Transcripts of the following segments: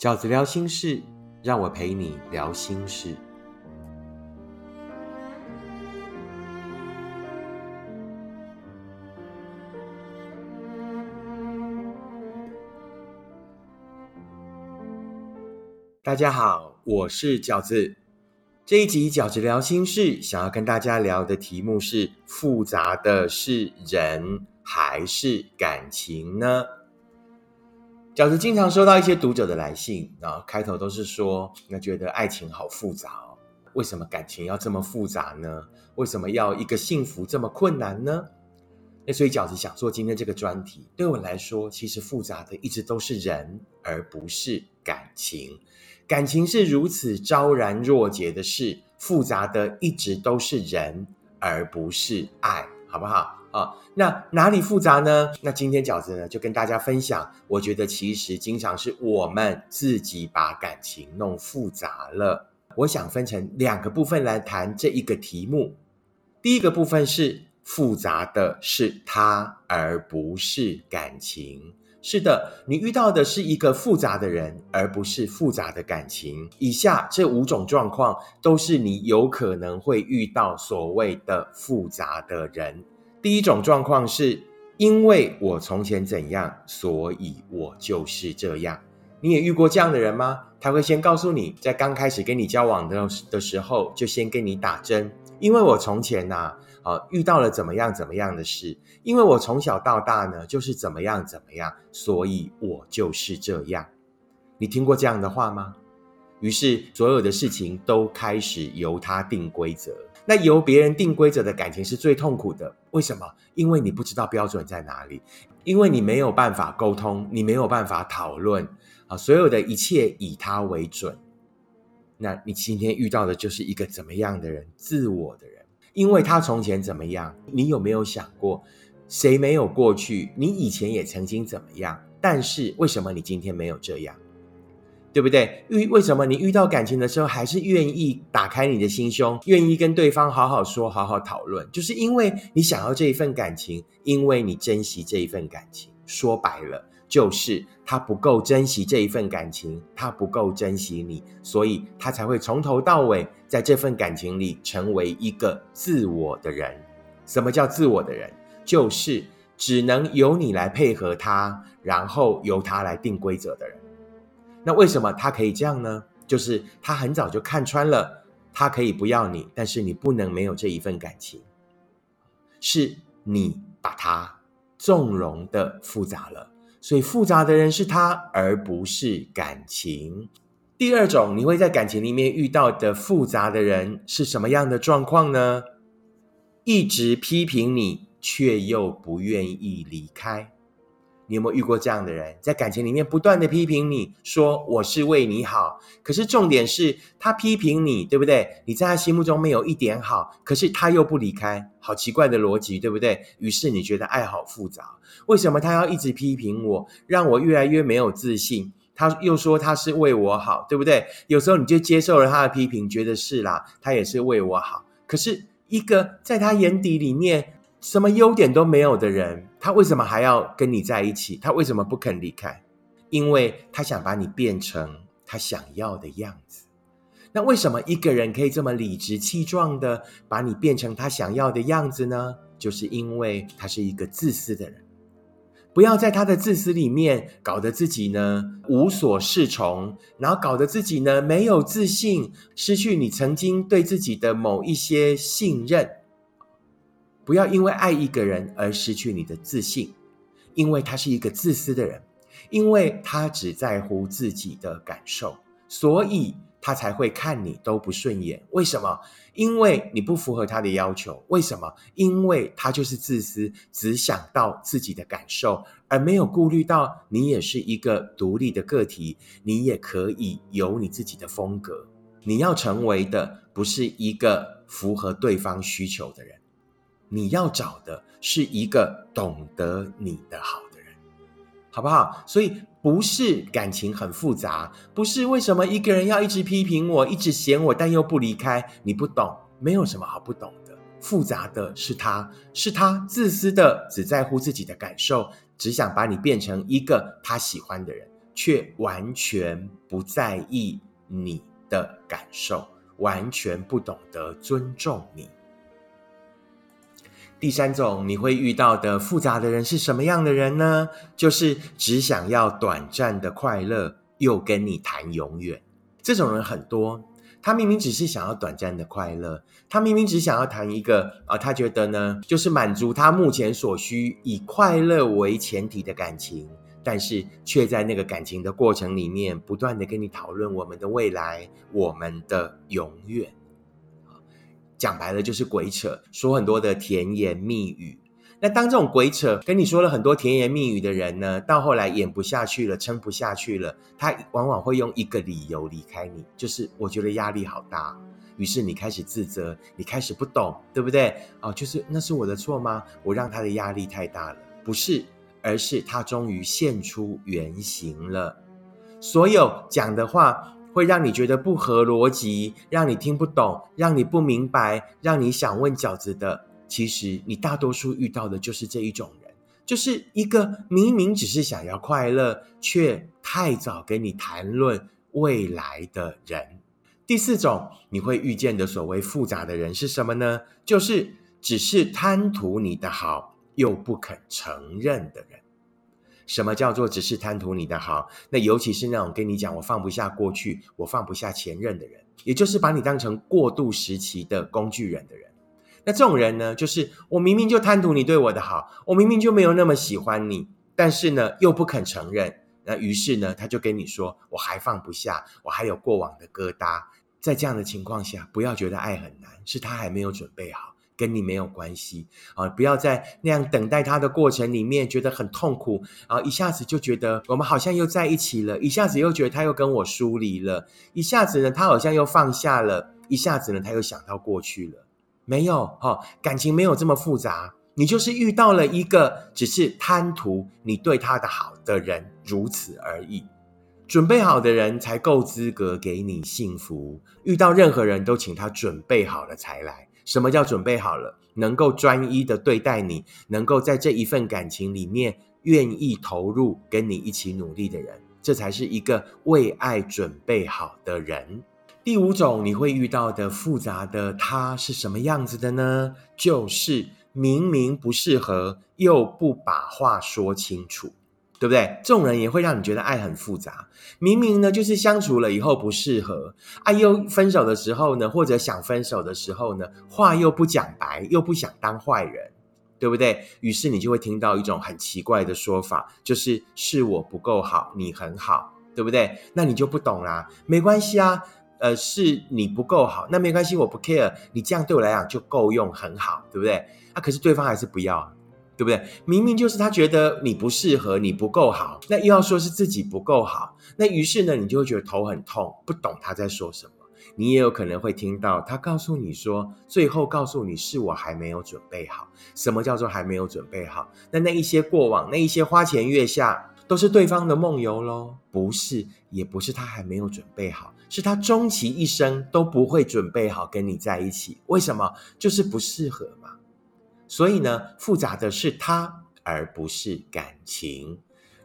饺子聊心事，让我陪你聊心事。大家好，我是饺子。这一集饺子聊心事，想要跟大家聊的题目是：复杂的是人还是感情呢？饺子经常收到一些读者的来信，然后开头都是说，那觉得爱情好复杂哦，为什么感情要这么复杂呢？为什么要一个幸福这么困难呢？那所以饺子想做今天这个专题，对我来说，其实复杂的一直都是人，而不是感情。感情是如此昭然若揭的事，复杂的一直都是人，而不是爱，好不好？那哪里复杂呢？那今天饺子呢，就跟大家分享，我觉得其实经常是我们自己把感情弄复杂了。我想分成两个部分来谈这一个题目。第一个部分是复杂的是他，而不是感情。是的，你遇到的是一个复杂的人，而不是复杂的感情。以下这五种状况都是你有可能会遇到所谓的复杂的人。第一种状况是，因为我从前怎样，所以我就是这样。你也遇过这样的人吗？他会先告诉你，在刚开始跟你交往的时候，就先跟你打针。因为我从前遇到了怎么样怎么样的事，因为我从小到大呢，就是怎么样怎么样，所以我就是这样。你听过这样的话吗？于是所有的事情都开始由他定规则。那由别人定规则的感情是最痛苦的，为什么？因为你不知道标准在哪里，因为你没有办法沟通，你没有办法讨论，所有的一切以他为准。那你今天遇到的就是一个怎么样的人？自我的人。因为他从前怎么样，你有没有想过，谁没有过去？你以前也曾经怎么样，但是为什么你今天没有这样？对不对？为什么你遇到感情的时候，还是愿意打开你的心胸，愿意跟对方好好说，好好讨论？就是因为你想要这一份感情，因为你珍惜这一份感情。说白了，就是他不够珍惜这一份感情，他不够珍惜你，所以他才会从头到尾在这份感情里成为一个自我的人。什么叫自我的人？就是只能由你来配合他，然后由他来定规则的人。那为什么他可以这样呢？就是他很早就看穿了，他可以不要你，但是你不能没有这一份感情。是你把他纵容的复杂了，所以复杂的人是他，而不是感情。第二种你会在感情里面遇到的复杂的人是什么样的状况呢？一直批评你，却又不愿意离开。你有没有遇过这样的人，在感情里面不断的批评你，说我是为你好，可是重点是他批评你，对不对？你在他心目中没有一点好，可是他又不离开，好奇怪的逻辑，对不对？于是你觉得爱好复杂，为什么他要一直批评我，让我越来越没有自信？他又说他是为我好，对不对？有时候你就接受了他的批评，觉得是啦，他也是为我好。可是一个在他眼底里面什么优点都没有的人，他为什么还要跟你在一起？他为什么不肯离开？因为他想把你变成他想要的样子。那为什么一个人可以这么理直气壮的把你变成他想要的样子呢？就是因为他是一个自私的人。不要在他的自私里面搞得自己呢无所适从，然后搞得自己呢没有自信，失去你曾经对自己的某一些信任。不要因为爱一个人而失去你的自信，因为他是一个自私的人，因为他只在乎自己的感受，所以他才会看你都不顺眼。为什么？因为你不符合他的要求。为什么？因为他就是自私，只想到自己的感受，而没有顾虑到你也是一个独立的个体，你也可以有你自己的风格。你要成为的不是一个符合对方需求的人，你要找的是一个懂得你的好的人，好不好？所以不是感情很复杂，不是为什么一个人要一直批评我，一直嫌我，但又不离开。你不懂，没有什么好不懂的。复杂的是他，是他自私的，只在乎自己的感受，只想把你变成一个他喜欢的人，却完全不在意你的感受，完全不懂得尊重你。第三种你会遇到的复杂的人是什么样的人呢？就是只想要短暂的快乐，又跟你谈永远。这种人很多，他明明只是想要短暂的快乐，他明明只想要谈一个他觉得呢，就是满足他目前所需，以快乐为前提的感情，但是却在那个感情的过程里面，不断的跟你讨论我们的未来，我们的永远。讲白了就是鬼扯，说很多的甜言蜜语。那当这种鬼扯跟你说了很多甜言蜜语的人呢，到后来演不下去了，撑不下去了，他往往会用一个理由离开你，就是我觉得压力好大。于是你开始自责，你开始不懂，对不对？就是那是我的错吗？我让他的压力太大了。不是，而是他终于现出原形了。所有讲的话会让你觉得不合逻辑，让你听不懂，让你不明白，让你想问饺子的，其实你大多数遇到的就是这一种人，就是一个明明只是想要快乐，却太早跟你谈论未来的人。第四种你会遇见的所谓复杂的人是什么呢？就是只是贪图你的好，又不肯承认的人。什么叫做只是贪图你的好？那尤其是那种跟你讲我放不下过去，我放不下前任的人，也就是把你当成过渡时期的工具人的人。那这种人呢，就是我明明就贪图你对我的好，我明明就没有那么喜欢你，但是呢又不肯承认。那于是呢他就跟你说我还放不下，我还有过往的疙瘩。在这样的情况下，不要觉得爱很难，是他还没有准备好，跟你没有关系，不要在那样等待他的过程里面觉得很痛苦，一下子就觉得我们好像又在一起了，一下子又觉得他又跟我疏离了，一下子呢他好像又放下了，一下子呢他又想到过去了。没有，感情没有这么复杂，你就是遇到了一个只是贪图你对他的好的人，如此而已。准备好的人才够资格给你幸福，遇到任何人都请他准备好了才来。什么叫准备好了？能够专一的对待你，能够在这一份感情里面愿意投入，跟你一起努力的人，这才是一个为爱准备好的人。第五种你会遇到的复杂的他是什么样子的呢？就是明明不适合，又不把话说清楚，对不对？这种人也会让你觉得爱很复杂。明明呢就是相处了以后不适合，又分手的时候呢，或者想分手的时候呢，话又不讲白，又不想当坏人，对不对？于是你就会听到一种很奇怪的说法，就是是我不够好，你很好，对不对？那你就不懂啦，没关系啊，是你不够好，那没关系，我不 care， 你这样对我来讲就够用，很好，对不对？可是对方还是不要，对不对？明明就是他觉得你不适合，你不够好，那又要说是自己不够好，那于是呢你就会觉得头很痛，不懂他在说什么。你也有可能会听到他告诉你说，最后告诉你是我还没有准备好。什么叫做还没有准备好？那一些过往，那一些花前月下，都是对方的梦游咯。不是，也不是他还没有准备好，是他终其一生都不会准备好跟你在一起。为什么？就是不适合嘛。所以呢，复杂的是他，而不是感情。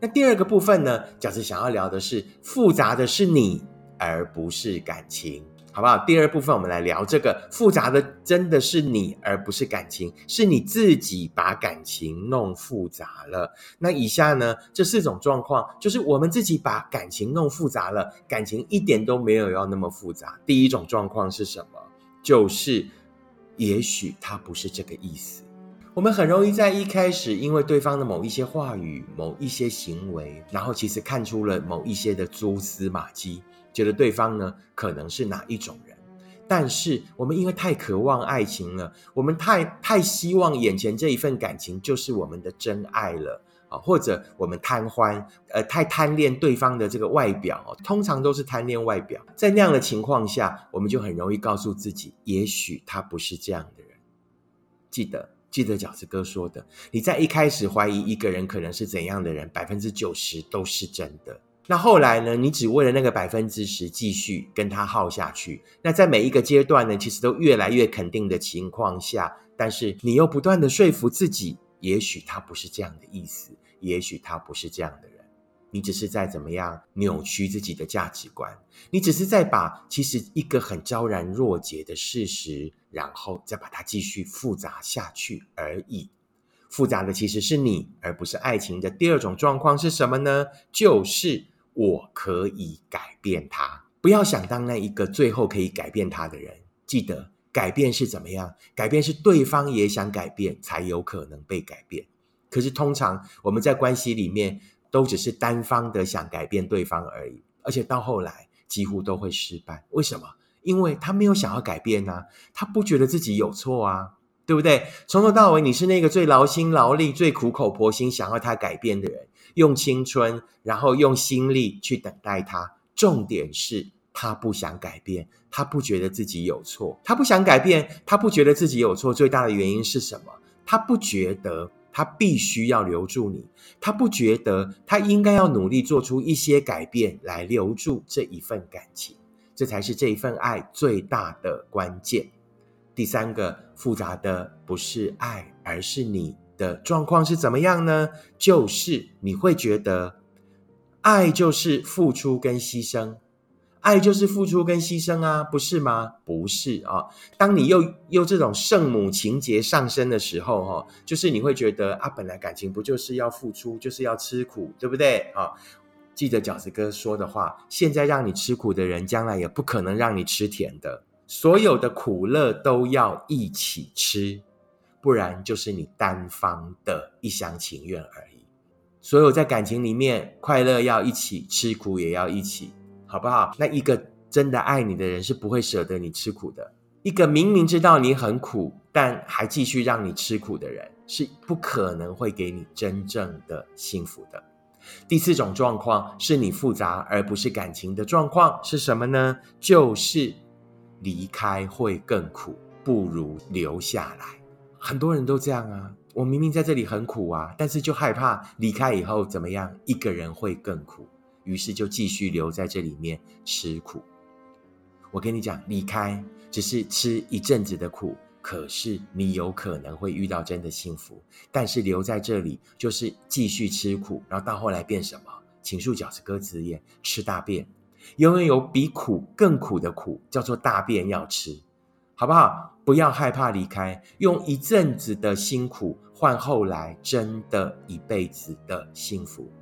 那第二个部分呢，饺子想要聊的是复杂的是你，而不是感情，好不好？第二部分我们来聊这个复杂的真的是你，而不是感情，是你自己把感情弄复杂了。那以下呢，这四种状况就是我们自己把感情弄复杂了，感情一点都没有要那么复杂。第一种状况是什么？就是也许他不是这个意思。我们很容易在一开始因为对方的某一些话语，某一些行为，然后其实看出了某一些的蛛丝马迹，觉得对方呢可能是哪一种人。但是我们因为太渴望爱情了，我们太希望眼前这一份感情就是我们的真爱了，或者我们太贪恋对方的这个外表，通常都是贪恋外表。在那样的情况下，我们就很容易告诉自己，也许他不是这样的人。记得饺子哥说的，你在一开始怀疑一个人可能是怎样的人， 90% 都是真的。那后来呢，你只为了那个 10% 继续跟他耗下去。那在每一个阶段呢，其实都越来越肯定的情况下，但是你又不断的说服自己，也许他不是这样的意思，也许他不是这样的人。你只是在怎么样扭曲自己的价值观，你只是在把其实一个很昭然若揭的事实，然后再把它继续复杂下去而已。复杂的其实是你，而不是爱情的第二种状况是什么呢？就是我可以改变它。不要想当那一个最后可以改变它的人，记得改变是怎么样？改变是对方也想改变才有可能被改变。可是通常我们在关系里面都只是单方的想改变对方而已，而且到后来几乎都会失败。为什么？因为他没有想要改变啊，他不觉得自己有错啊，对不对？从头到尾你是那个最劳心劳力最苦口婆心想要他改变的人，用青春然后用心力去等待他，重点是他不想改变，他不觉得自己有错，他不想改变，他不觉得自己有错，最大的原因是什么？他不觉得他必须要留住你，他不觉得他应该要努力做出一些改变来留住这一份感情，这才是这一份爱最大的关键。第三个复杂的不是爱，而是你的状况是怎么样呢？就是你会觉得爱就是付出跟牺牲，爱就是付出跟牺牲啊，不是吗？不是啊。当你又这种圣母情节上升的时候，就是你会觉得啊，本来感情不就是要付出，就是要吃苦，对不对啊？记得饺子哥说的话，现在让你吃苦的人，将来也不可能让你吃甜的。所有的苦乐都要一起吃，不然就是你单方的一厢情愿而已。所有在感情里面，快乐要一起，吃苦也要一起，好不好？那一个真的爱你的人是不会舍得你吃苦的，一个明明知道你很苦但还继续让你吃苦的人是不可能会给你真正的幸福的。第四种状况是你复杂而不是感情的状况是什么呢？就是离开会更苦，不如留下来。很多人都这样啊，我明明在这里很苦啊，但是就害怕离开以后怎么样，一个人会更苦，于是就继续留在这里面吃苦。我跟你讲，离开只是吃一阵子的苦，可是你有可能会遇到真的幸福。但是留在这里就是继续吃苦，然后到后来变什么？请恕饺子哥直言，吃大便。永远有比苦更苦的苦，叫做大便要吃，好不好？不要害怕离开，用一阵子的辛苦换后来真的一辈子的幸福。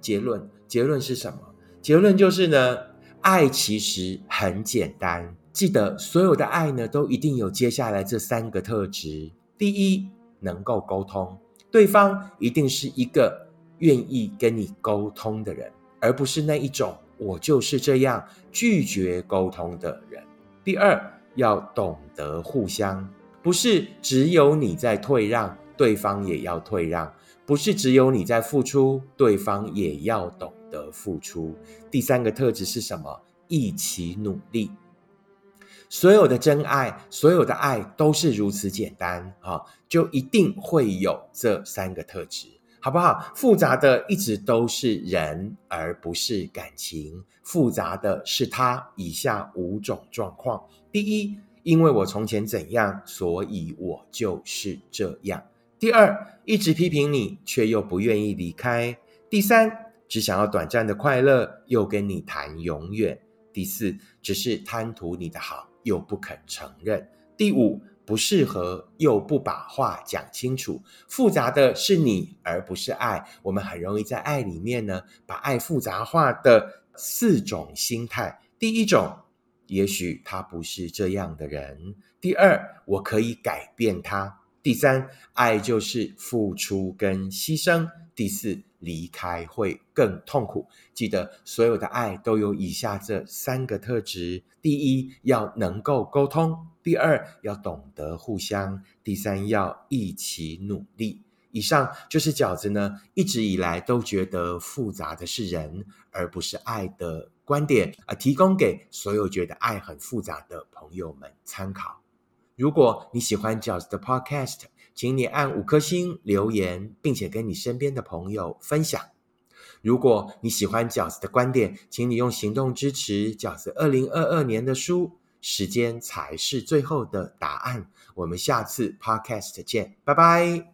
结论是什么？结论就是呢，爱其实很简单。记得所有的爱呢，都一定有接下来这三个特质。第一，能够沟通，对方一定是一个愿意跟你沟通的人，而不是那一种我就是这样拒绝沟通的人。第二，要懂得互相，不是只有你在退让，对方也要退让，不是只有你在付出，对方也要懂得付出。第三个特质是什么？一起努力。所有的真爱，所有的爱都是如此简单，就一定会有这三个特质，好不好？复杂的一直都是人，而不是感情。复杂的是他以下五种状况。第一，因为我从前怎样，所以我就是这样。第二，一直批评你却又不愿意离开。第三，只想要短暂的快乐，又跟你谈永远。第四，只是贪图你的好，又不肯承认。第五，不适合又不把话讲清楚。复杂的是你，而不是爱。我们很容易在爱里面呢，把爱复杂化的四种心态。第一种，也许他不是这样的人。第二，我可以改变他。第三，爱就是付出跟牺牲。第四，离开会更痛苦。记得所有的爱都有以下这三个特质。第一，要能够沟通。第二，要懂得互相。第三，要一起努力。以上就是饺子呢，一直以来都觉得复杂的是人，而不是爱的观点，提供给所有觉得爱很复杂的朋友们参考。如果你喜欢饺子的 podcast， 请你按5颗星留言，并且跟你身边的朋友分享。如果你喜欢饺子的观点，请你用行动支持饺子2022年的书，时间才是最后的答案。我们下次 podcast 见，拜拜。